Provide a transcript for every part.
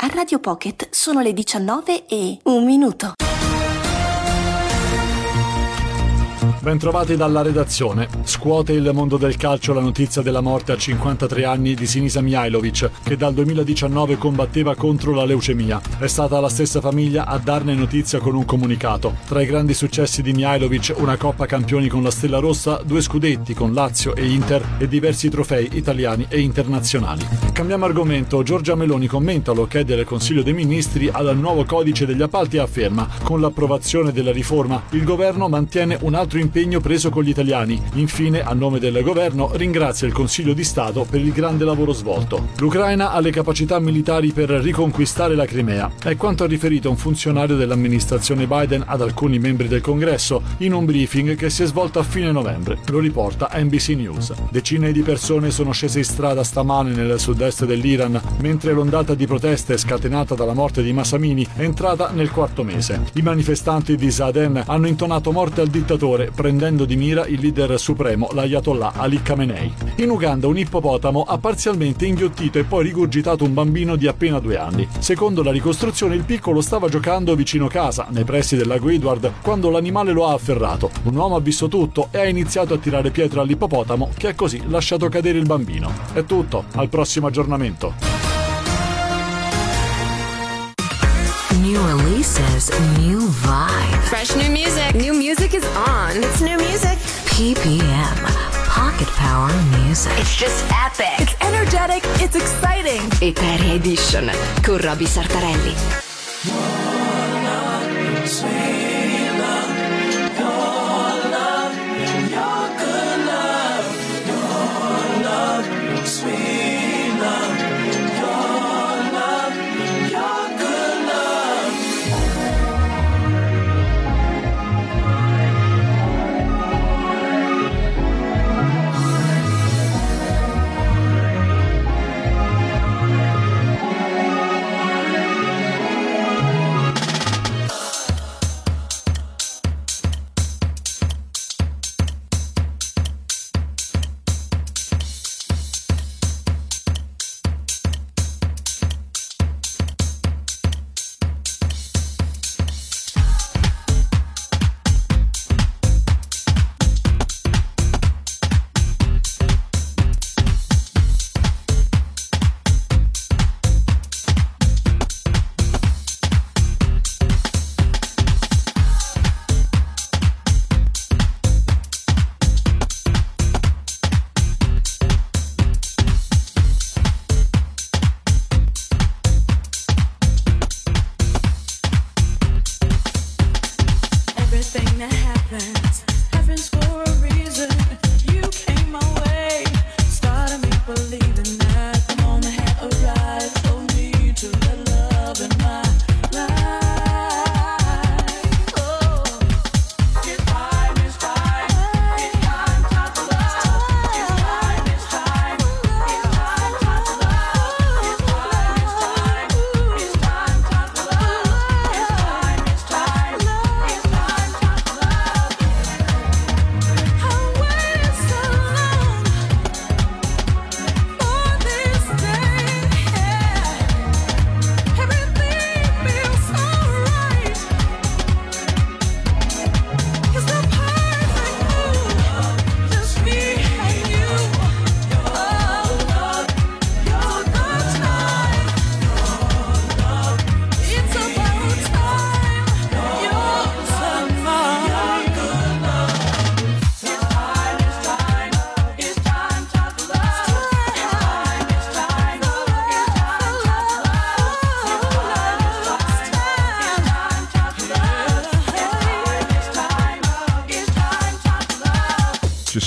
A Radio Pocket sono le 19:01. Bentrovati dalla redazione. Scuote il mondo del calcio la notizia della morte a 53 anni di Sinisa Mihajlovic, che dal 2019 combatteva contro la leucemia. È stata la stessa famiglia a darne notizia con un comunicato. Tra i grandi successi di Mihajlovic, una Coppa Campioni con la Stella Rossa, 2 scudetti con Lazio e Inter e diversi trofei italiani e internazionali. Cambiamo argomento. Giorgia Meloni commenta l'ok del Consiglio dei Ministri al nuovo codice degli appalti e afferma: con l'approvazione della riforma, il governo mantiene un altro impegno preso con gli italiani. Infine, a nome del governo, ringrazia il Consiglio di Stato per il grande lavoro svolto. L'Ucraina ha le capacità militari per riconquistare la Crimea. È quanto ha riferito un funzionario dell'amministrazione Biden ad alcuni membri del Congresso in un briefing che si è svolto a fine novembre. Lo riporta NBC News. Decine di persone sono scese in strada stamane nel sud-est dell'Iran, mentre l'ondata di proteste scatenata dalla morte di Massamini è entrata nel quarto mese. I manifestanti di Zaden hanno intonato morte al dittatore, prendendo di mira il leader supremo, l'ayatollah Ali Khamenei. In Uganda un ippopotamo ha parzialmente inghiottito e poi rigurgitato un bambino di appena 2 anni. Secondo la ricostruzione, il piccolo stava giocando vicino casa, nei pressi del lago Edward, quando l'animale lo ha afferrato. Un uomo ha visto tutto e ha iniziato a tirare pietre all'ippopotamo, che ha così lasciato cadere il bambino. È tutto, al prossimo aggiornamento. New releases, new vibe. Fresh new music. New music is on. It's new music. PPM. Pocket Power Music. It's just epic. It's energetic. It's exciting. Eterea Edition con Roby Sartarelli.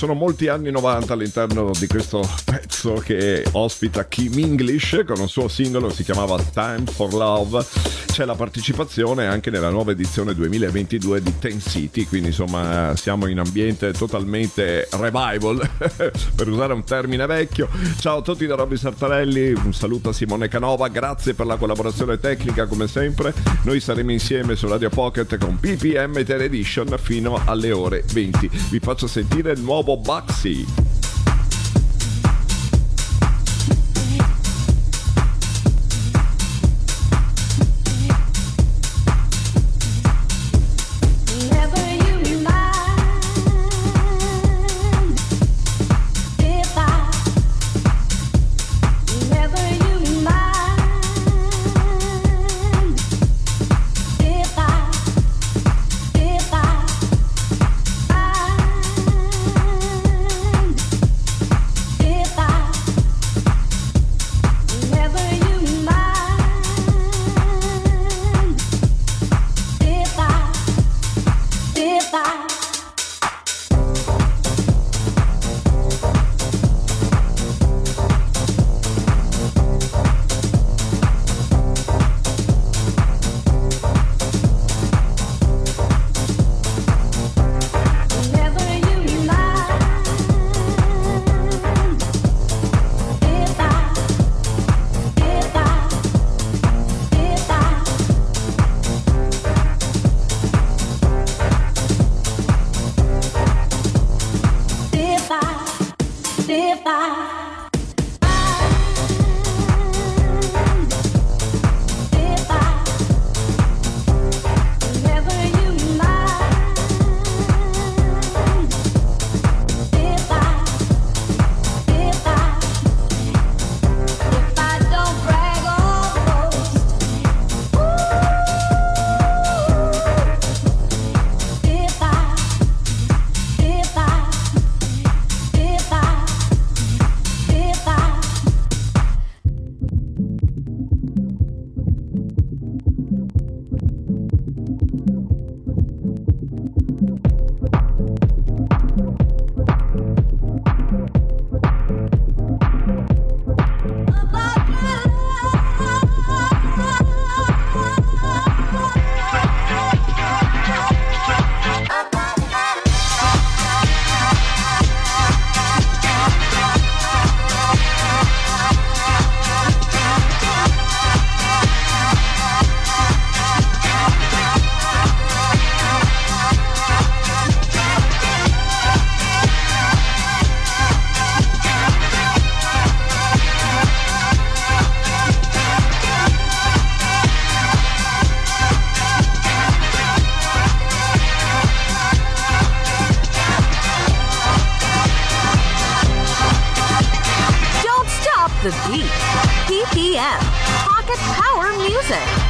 Sono molti anni 90 all'interno di questo pezzo che ospita Kim English con un suo singolo, si chiamava Time for Love. C'è la partecipazione anche nella nuova edizione 2022 di Ten City, quindi insomma siamo in ambiente totalmente revival per usare un termine vecchio. Ciao a tutti da Roby Sartarelli, un saluto a Simone Canova, grazie per la collaborazione tecnica come sempre. Noi saremo insieme su Radio Pocket con PPM Eterea Edition fino alle ore 20. Vi faccio sentire il nuovo Baxi.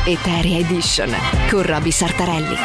Eterea Edition con Roby Sartarelli.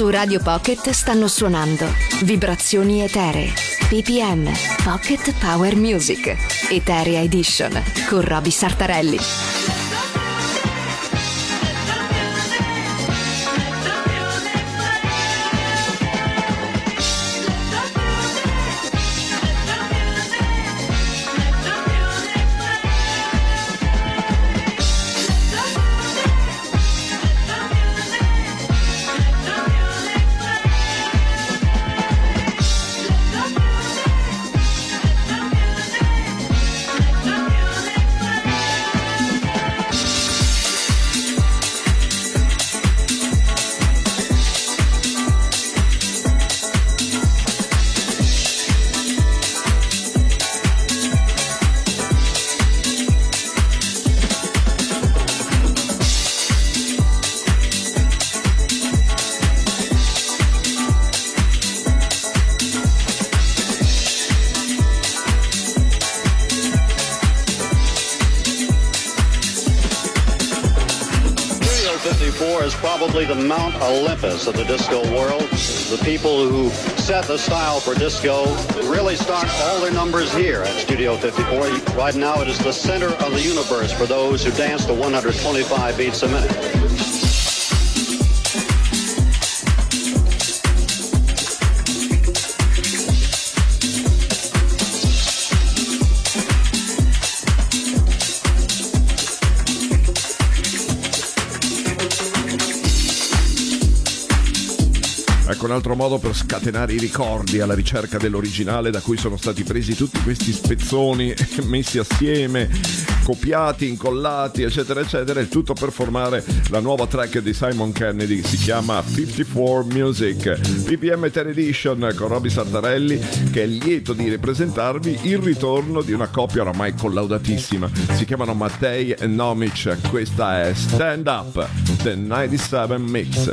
Su Radio Pocket stanno suonando Vibrazioni Eteree, PPM, Pocket Power Music, Eterea Edition con Roby Sartarelli. The Mount Olympus of the disco world. The people who set the style for disco really start all their numbers here at Studio 54. Right now it is the center of the universe for those who dance to 125 beats a minute. Un altro modo per scatenare i ricordi alla ricerca dell'originale da cui sono stati presi tutti questi spezzoni messi assieme copiati, incollati, eccetera eccetera, il tutto per formare la nuova track di Simon Kennedy, si chiama 54 Music. PPM Eterea Edition con Roby Sartarelli, che è lieto di ripresentarvi il ritorno di una coppia oramai collaudatissima, si chiamano Mattei e Nomic. Questa è Stand Up, The 97 Mix.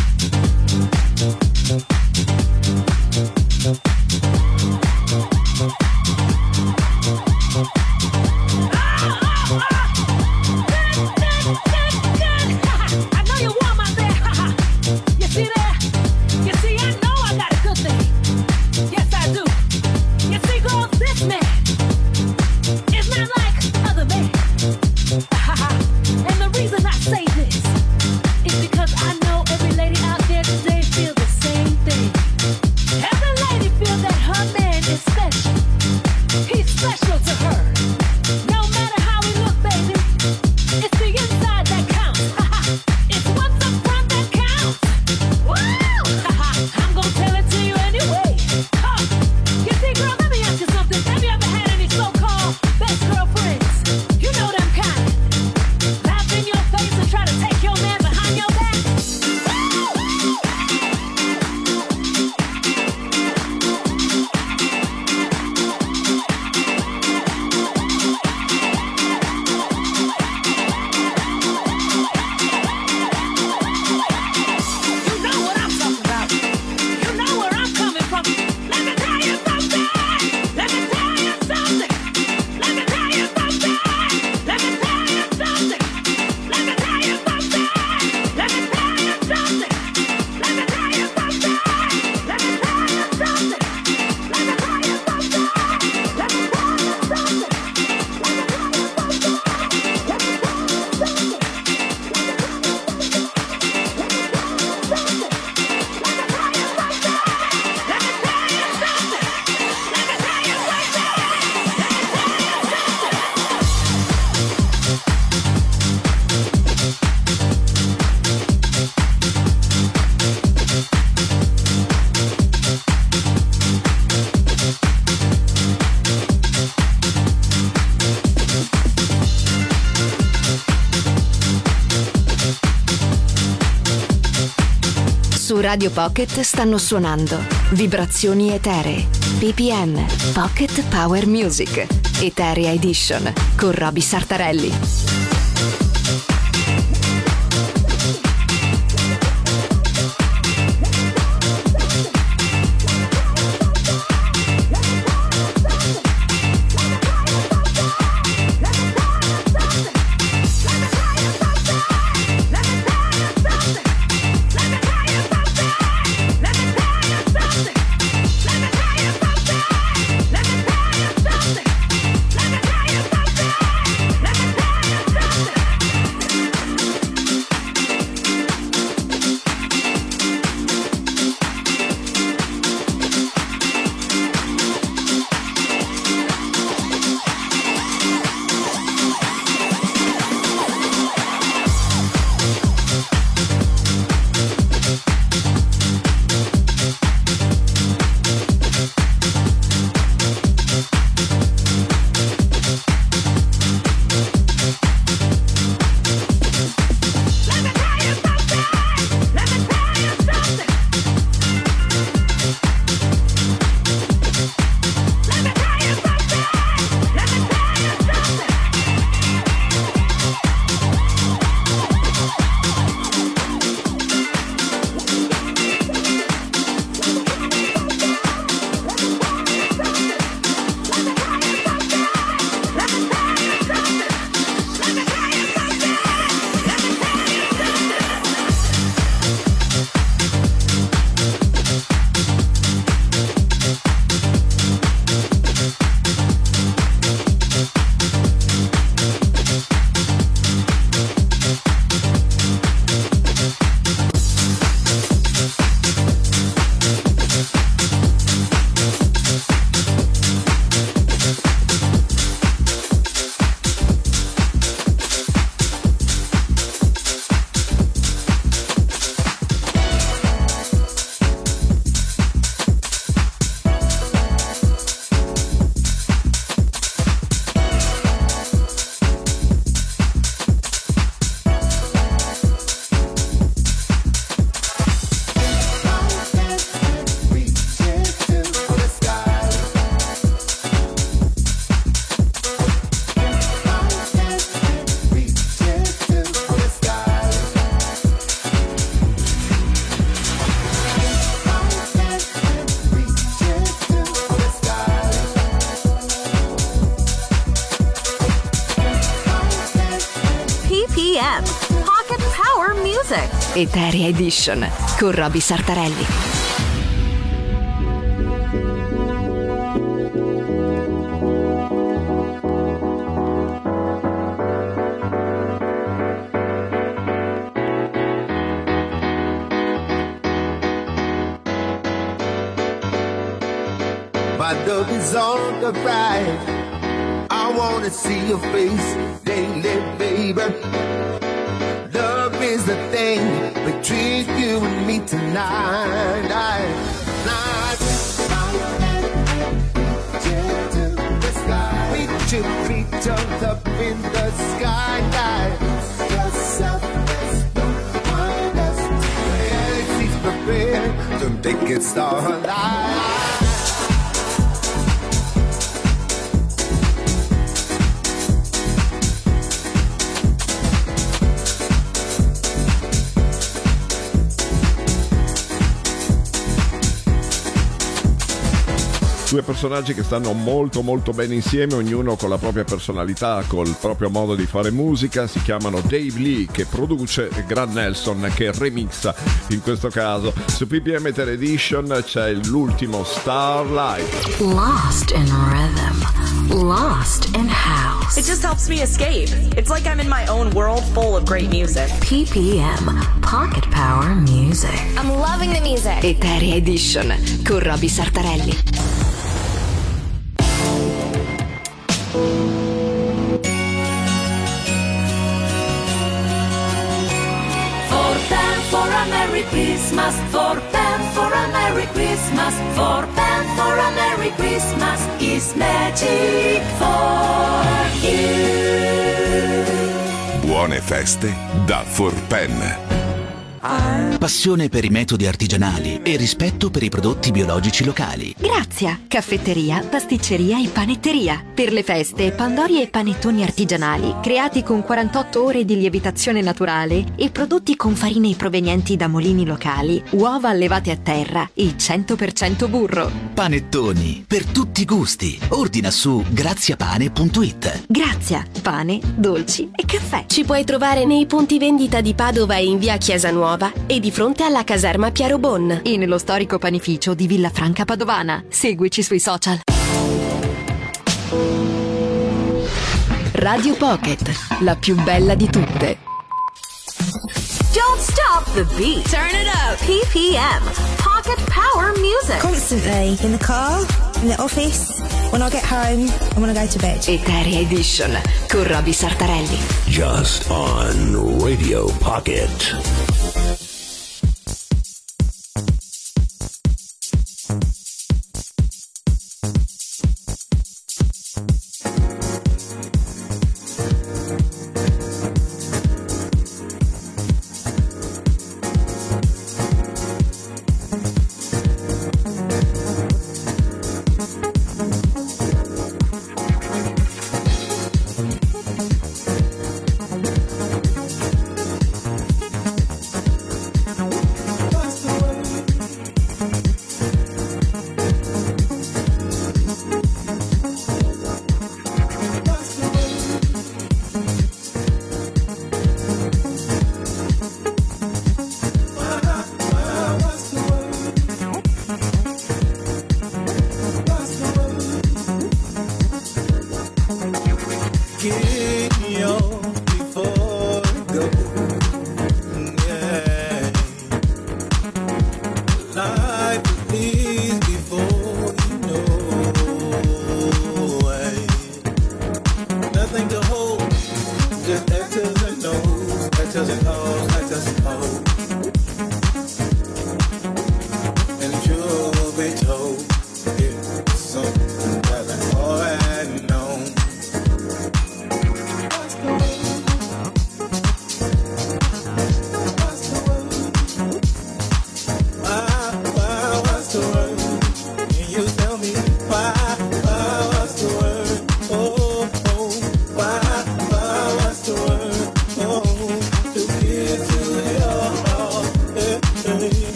Radio Pocket stanno suonando Vibrazioni Eteree, PPM, Pocket Power Music, Eterea Edition con Roby Sartarelli. more music. Eterea Edition con Roby Sartarelli. Is on the ride. I wanna see your face daily, baby. Love is the thing between you and me tonight. We should reach up in the sky. Galaxies prepared to make it starlight. Due personaggi che stanno molto molto bene insieme, ognuno con la propria personalità, col proprio modo di fare musica. Si chiamano Dave Lee, che produce, e Grant Nelson, che remixa in questo caso. Su PPM Eterea Edition c'è l'ultimo Starlight. Lost in rhythm, lost in house. It just helps me escape. It's like I'm in my own world full of great music. PPM Pocket Power Music. I'm loving the music. Eterea Edition con Roby Sartarelli. Christmas, for Pen, for a Merry Christmas, for Pen, for a Merry Christmas, is magic for you. Buone feste da For Pen. Passione per i metodi artigianali e rispetto per i prodotti biologici locali. Grazia, caffetteria, pasticceria e panetteria. Per le feste, pandori e panettoni artigianali creati con 48 ore di lievitazione naturale e prodotti con farine provenienti da molini locali, uova allevate a terra e 100% burro. Panettoni per tutti i gusti. Ordina su graziapane.it. Grazia, pane, dolci e caffè. Ci puoi trovare nei punti vendita di Padova e in via Chiesa Nuova e di fronte alla caserma Piero Bon e nello storico panificio di Villa Franca Padovana. Seguici sui social. Radio Pocket, la più bella di tutte. Don't stop the beat. Turn it up. PPM Pocket Power Music. Constantly in the car, in the office, when I get home, I want to go to bed. Eterea Edition con Roby Sartarelli. Just on Radio Pocket.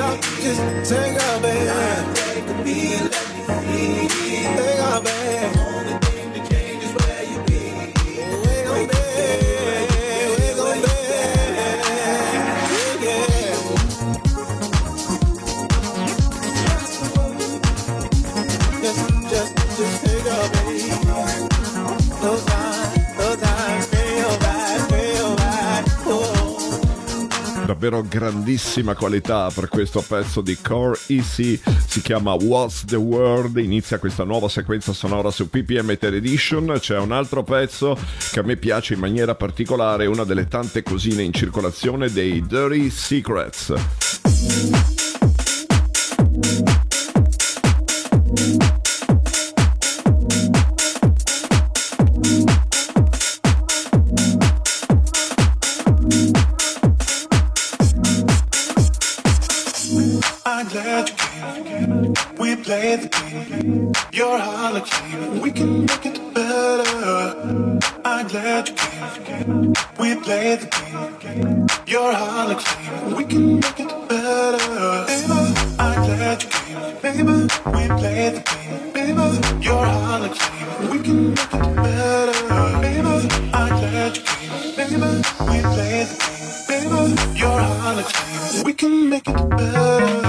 up, just take a bath. Take a beat, let me see. Take a bath. The only thing that changes where you be. Wake up, babe. Wake up, babe. Yeah. Just take a bath. No time, stay alive. Oh. Davvero grandissima qualità per questo pezzo di Core Easy. Si chiama What's the World, inizia questa nuova sequenza sonora su PPM Eterea Edition. C'è un altro pezzo che a me piace in maniera particolare, una delle tante cosine in circolazione dei Dirty Secrets. You're holiday, we can make it better. I'm glad you came. We play the game. You're holiday, we can make it better. Baby, I'm glad you came. Baby, we play the game. Baby, you're holiday, we can make it better. Baby, I'm glad you came. Baby, we play the game. Baby, you're holiday, we can make it better.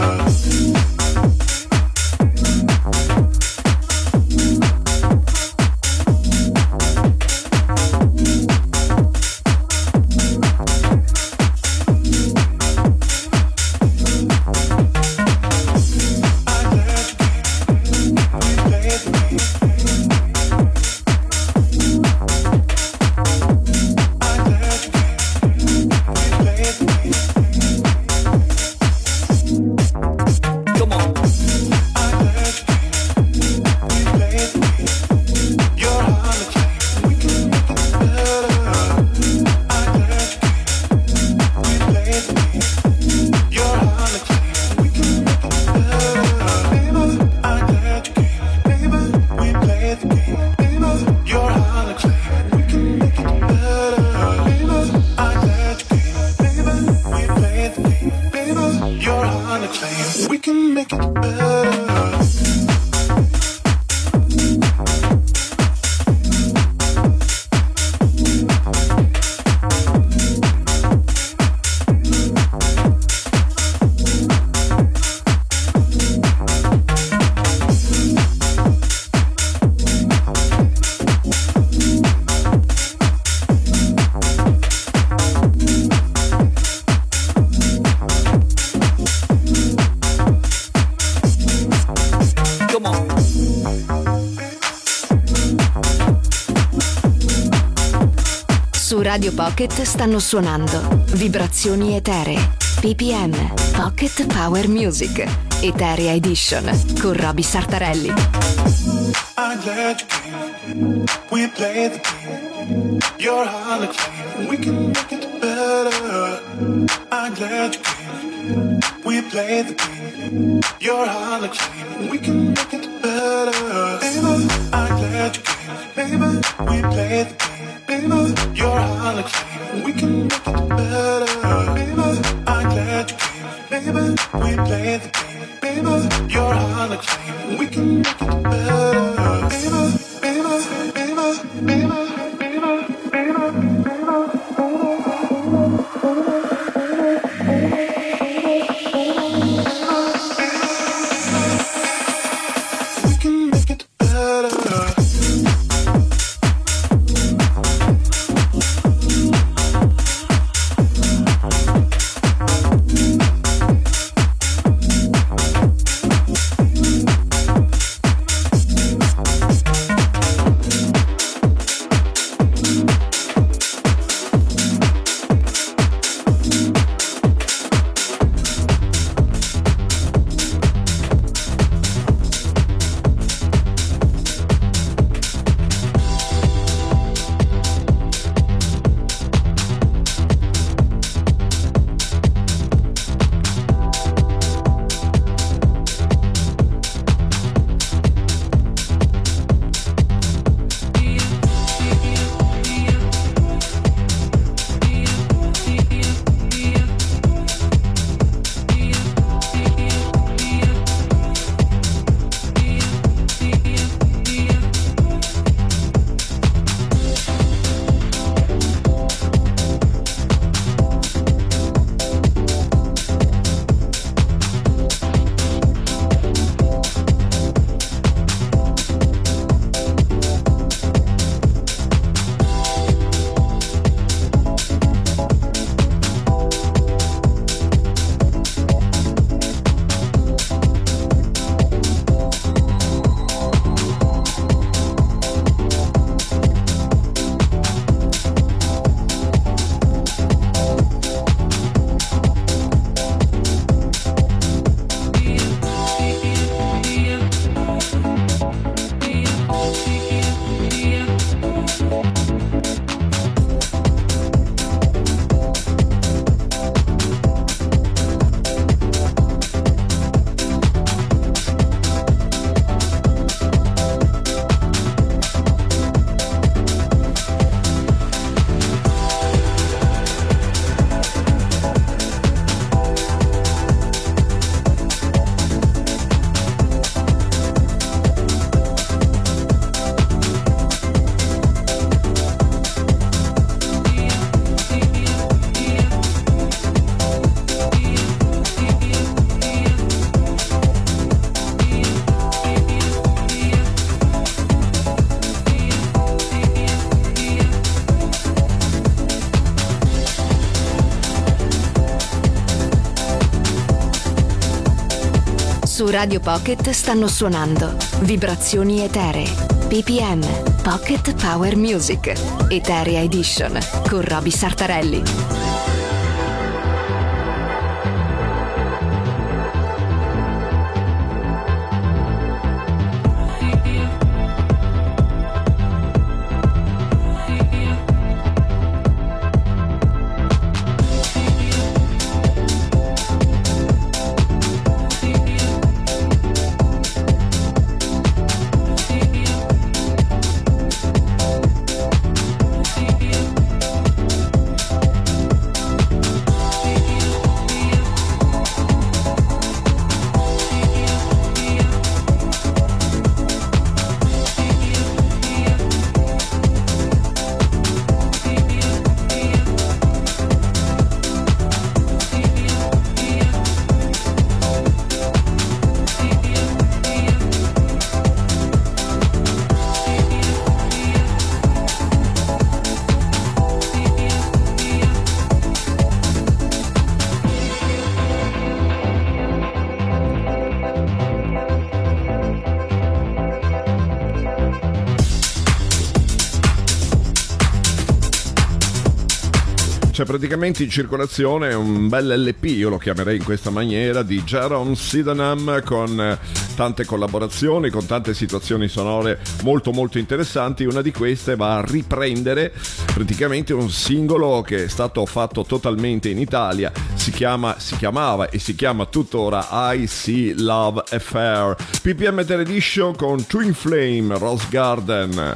Radio Pocket stanno suonando Vibrazioni Eteree, PPM, Pocket Power Music, Eterea Edition, con Roby Sartarelli. I'm glad you came, we play the game, you're holiday, we can make it better. I'm glad you came, we play the game, you're holiday, we can make it better. Baby, I'm glad you came, baby, we play the game. Baby, you're holiday, we can make it better. Baby, I'm glad you came. Baby, we play the game. Baby, you're holiday, we can make it better. Su Radio Pocket stanno suonando Vibrazioni Eteree, PPM, Pocket Power Music, Eterea Edition, con Roby Sartarelli. C'è praticamente in circolazione un bel LP, io lo chiamerei in questa maniera, di Jerome Sydenham, con tante collaborazioni, con tante situazioni sonore molto molto interessanti. Una di queste va a riprendere praticamente un singolo che è stato fatto totalmente in Italia, si chiamava e si chiama tuttora I See Love Affair. PPM Eterea Edition con Twin Flame, Rose Garden.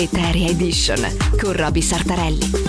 Eterea Edition con Roby Sartarelli.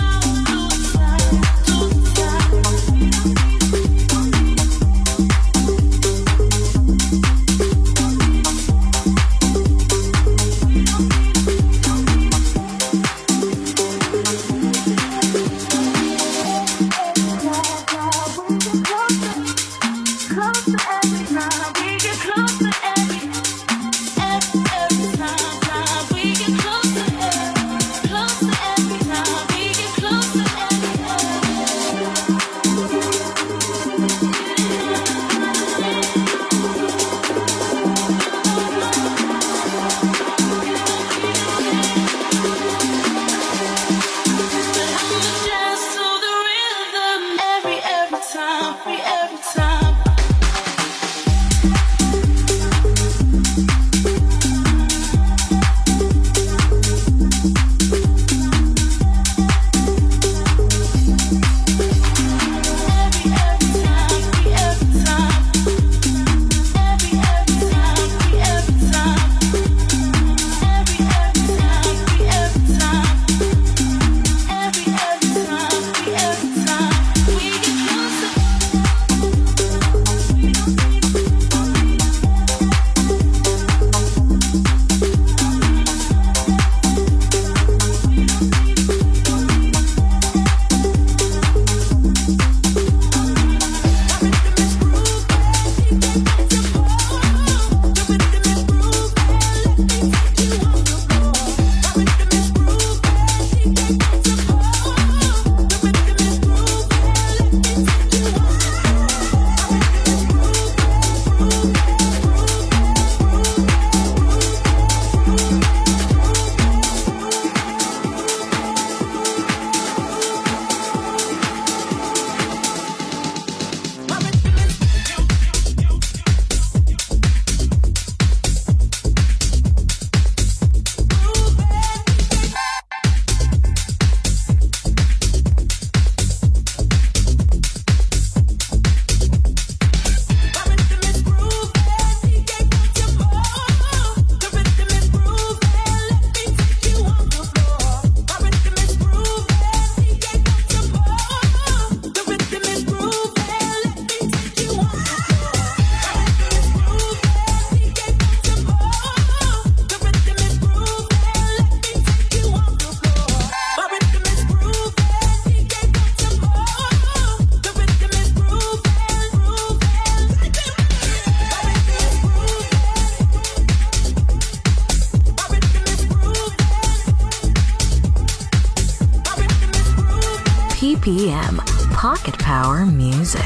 PPM. Pocket Power Music.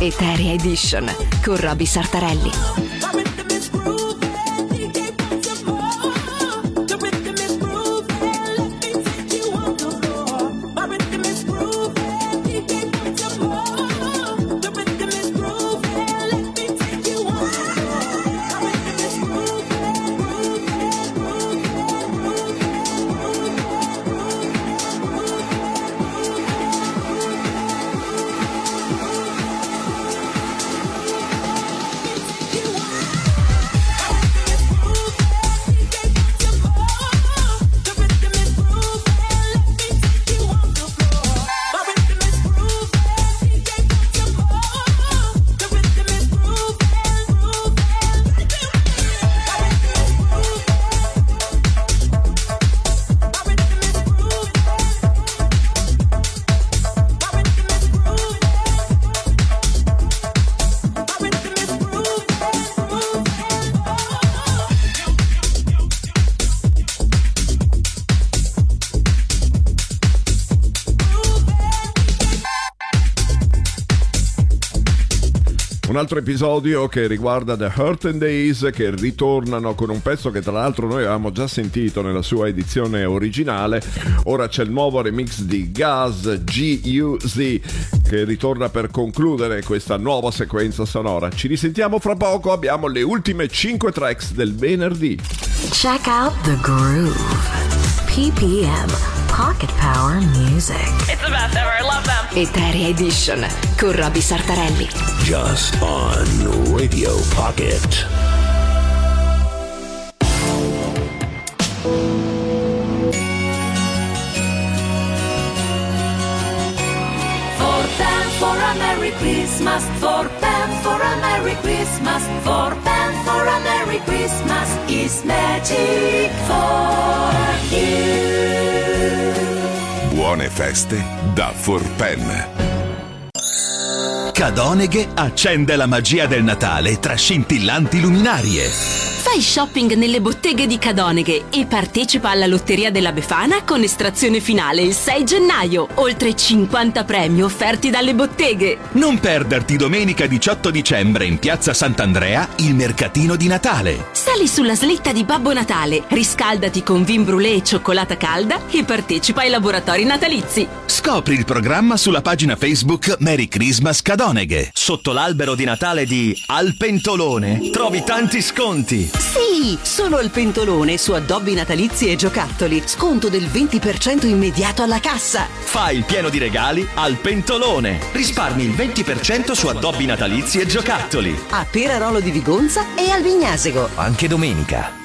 Eterea Edition con Roby Sartarelli. Un altro episodio che riguarda The Hurtin' Days, che ritornano con un pezzo che tra l'altro noi avevamo già sentito nella sua edizione originale. Ora c'è il nuovo remix di Gaz, G-U-Z, che ritorna per concludere questa nuova sequenza sonora. Ci risentiamo fra poco, abbiamo le ultime 5 tracks del venerdì. Check out the groove. PPM. Pocket Power Music. It's the best ever, I love them. Eterea Edition con Roby Sartarelli. Just on Radio Pocket. For Pen for a Merry Christmas. For Pen for a Merry Christmas. For Pen for a Merry Christmas. It's magic for you. Buone feste da For Pen. Cadoneghe accende la magia del Natale tra scintillanti luminarie. Fai shopping nelle botteghe di Cadoneghe e partecipa alla Lotteria della Befana con estrazione finale il 6 gennaio. Oltre 50 premi offerti dalle botteghe. Non perderti domenica 18 dicembre in Piazza Sant'Andrea il mercatino di Natale. Sali sulla slitta di Babbo Natale, riscaldati con vin brûlé e cioccolata calda e partecipa ai laboratori natalizi. Scopri il programma sulla pagina Facebook Merry Christmas Cadoneghe. Sotto l'albero di Natale di Al Pentolone trovi tanti sconti. Sì, solo al Pentolone su addobbi natalizi e giocattoli. Sconto del 20% immediato alla cassa. Fai il pieno di regali al Pentolone. Risparmi il 20% su addobbi natalizi e giocattoli. A Perarolo di Vigonza e al Vignasego. Anche domenica.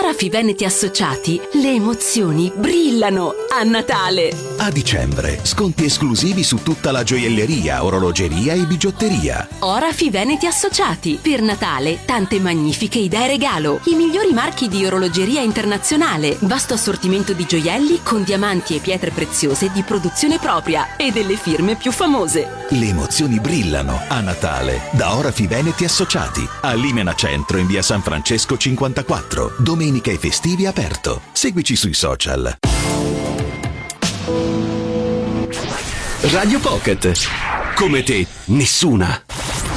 Orafi Veneti Associati, le emozioni brillano a Natale. A dicembre, sconti esclusivi su tutta la gioielleria, orologeria e bigiotteria. Orafi Veneti Associati, per Natale tante magnifiche idee regalo. I migliori marchi di orologeria internazionale, vasto assortimento di gioielli con diamanti e pietre preziose di produzione propria e delle firme più famose. Le emozioni brillano a Natale da Orafi Veneti Associati, a Limena Centro in via San Francesco 54. Domenica e festivi aperto. Seguici sui social. Radio Pocket. Come te, nessuna.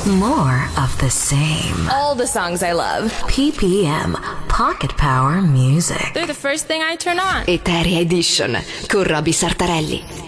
More of the same. All the songs I love. PPM. Pocket Power Music. They're the first thing I turn on. Eterea Edition con Roby Sartarelli.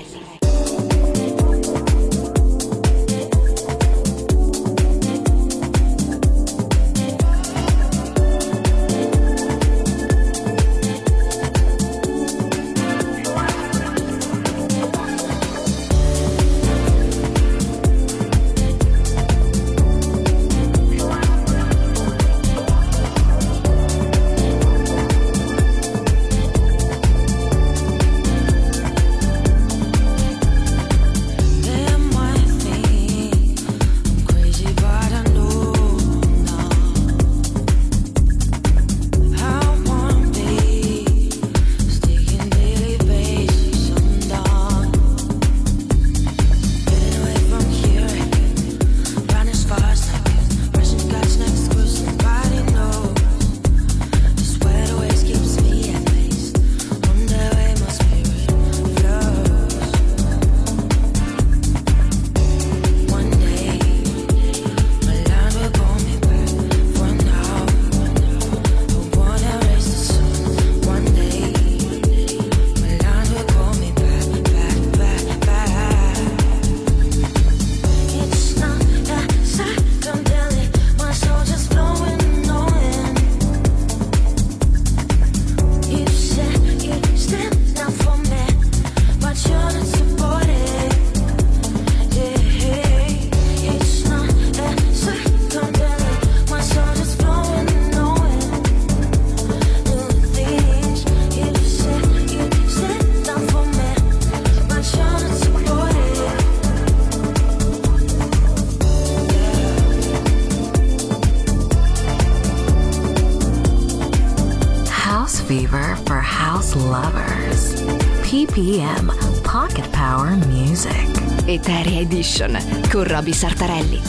Fever for house lovers. PPM, Pocket Power Music. Eterea Edition con Roby Sartarelli.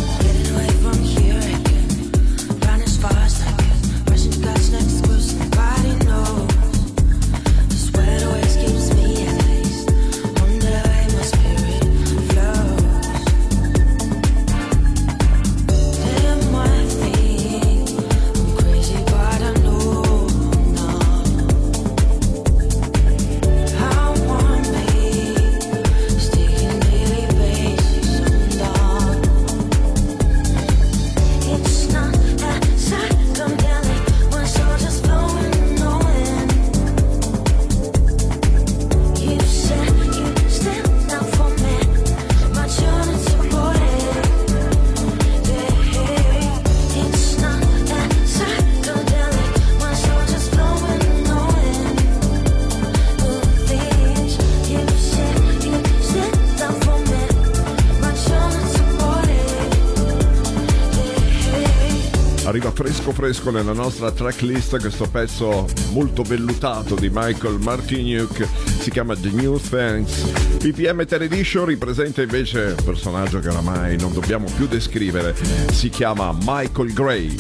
Fresco nella nostra tracklist questo pezzo molto vellutato di Michael Martiniuk, si chiama The New Thanks. PPM Eterea Edition ripresenta invece un personaggio che oramai non dobbiamo più descrivere, si chiama Michael Gray.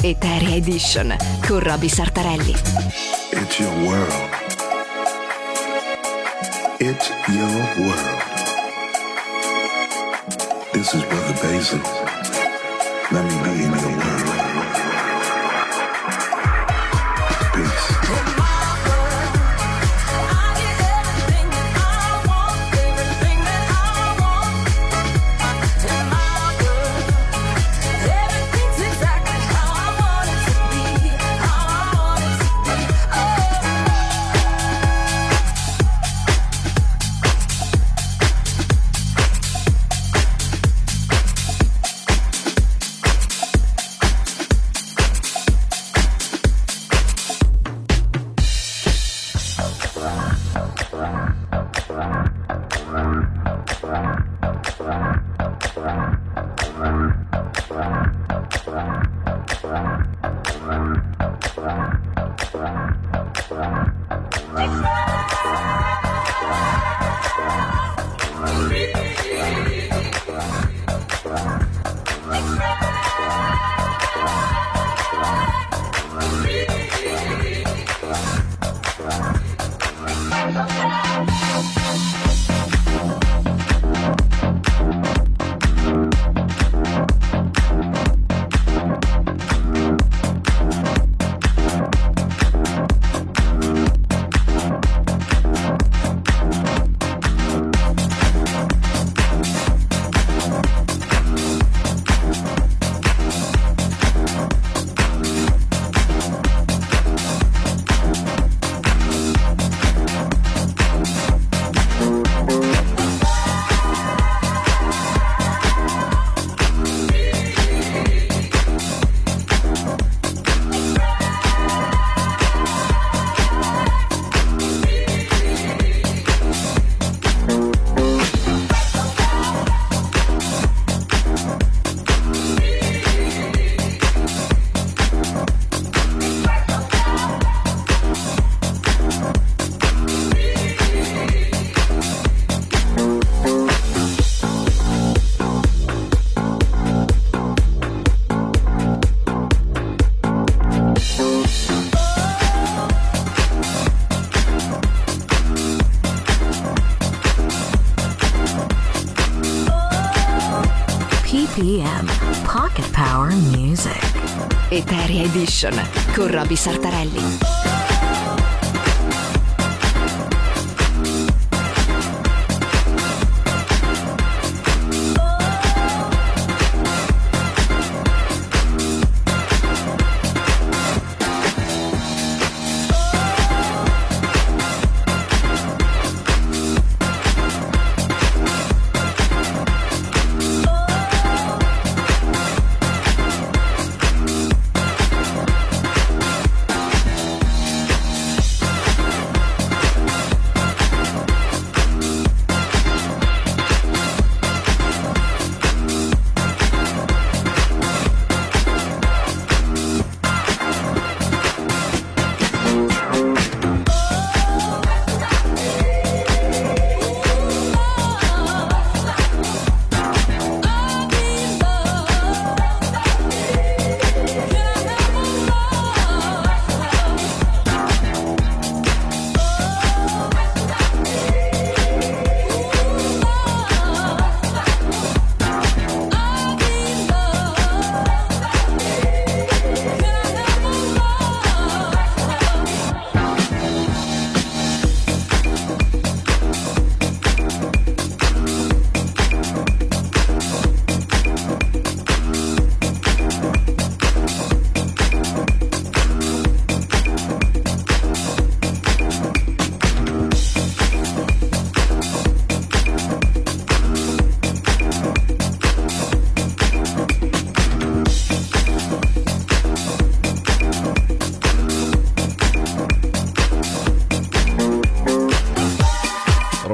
Eterea Edition con Roby Sartarelli. It's your world. It's your world. This is Brother Basil. Let me be in your world. Peace. PPM Pocket Power Music. Eterea Edition con Roby Sartarelli.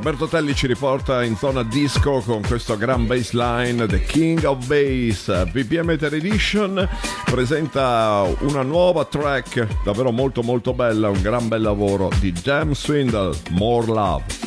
Roberto Telli ci riporta in zona disco con questo gran bassline, The King of Bass. PPM Eterea Edition presenta una nuova track davvero molto molto bella, un gran bel lavoro di Jam Swindle, More Love.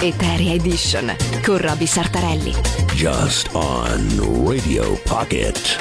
Eterea Edition con Roby Sartarelli. Just on Radio Pocket.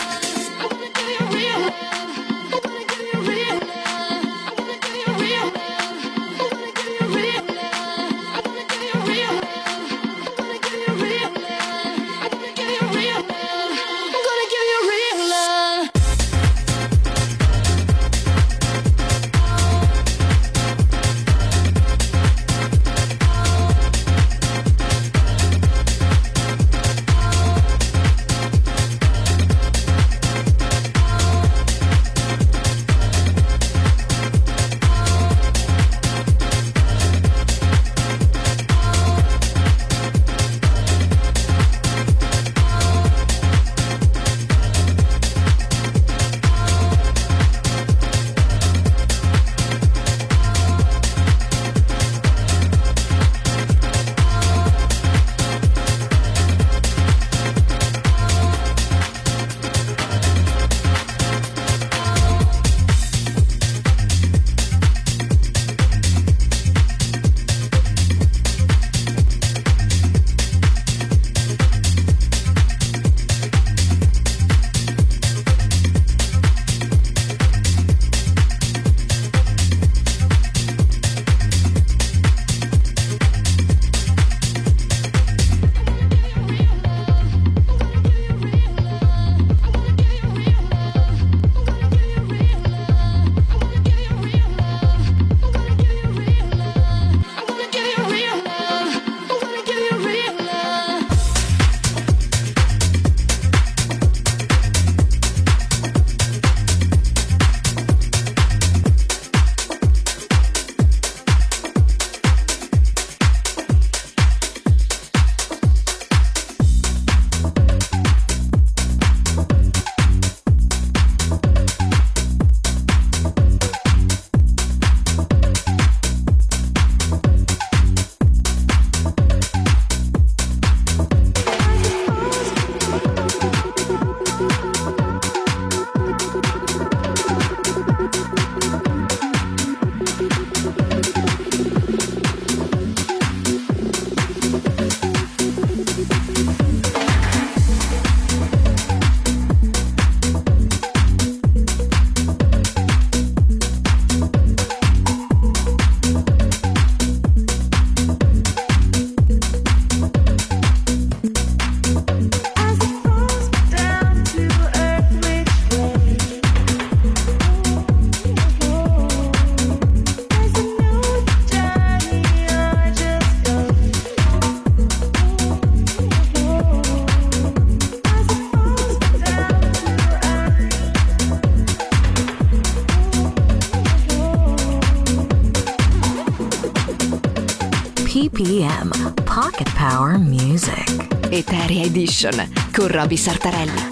Pocket Power Music. Eterea Edition con Roby Sartarelli.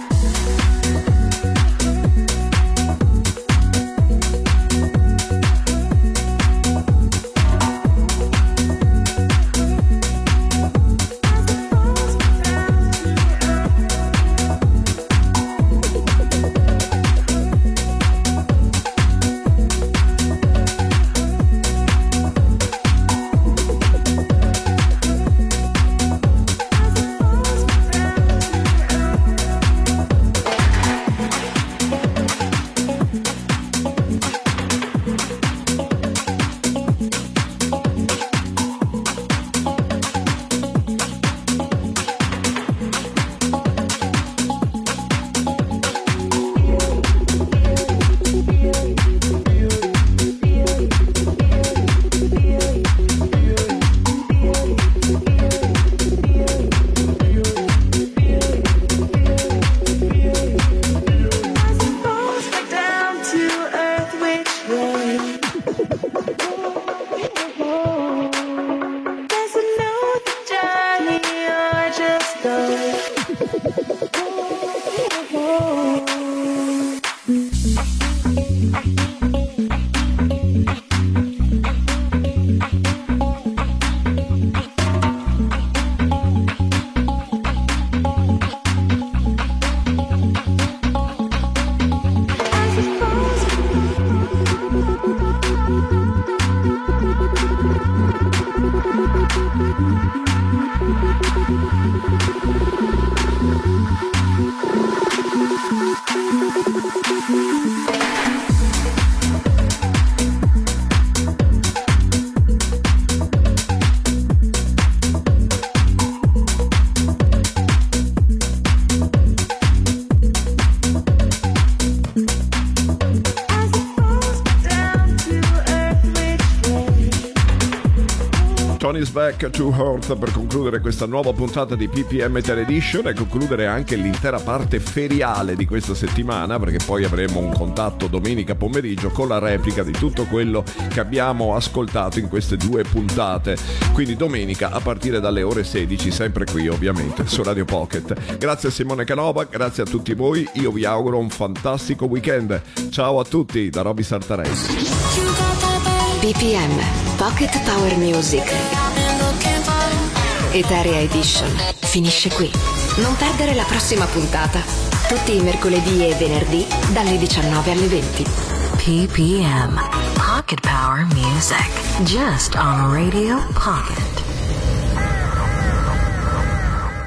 Back to Earth per concludere questa nuova puntata di PPM Eterea Edition e concludere anche l'intera parte feriale di questa settimana, perché poi avremo un contatto domenica pomeriggio con la replica di tutto quello che abbiamo ascoltato in queste due puntate, quindi domenica a partire dalle ore 16 sempre qui ovviamente su Radio Pocket. Grazie a Simone Canova, grazie a tutti voi, io vi auguro un fantastico weekend, ciao a tutti da Roby Sartarelli. PPM, Pocket Power Music, Eterea Edition, finisce qui. Non perdere la prossima puntata, tutti i mercoledì e venerdì dalle 19 alle 20. PPM, Pocket Power Music, just on Radio Pocket.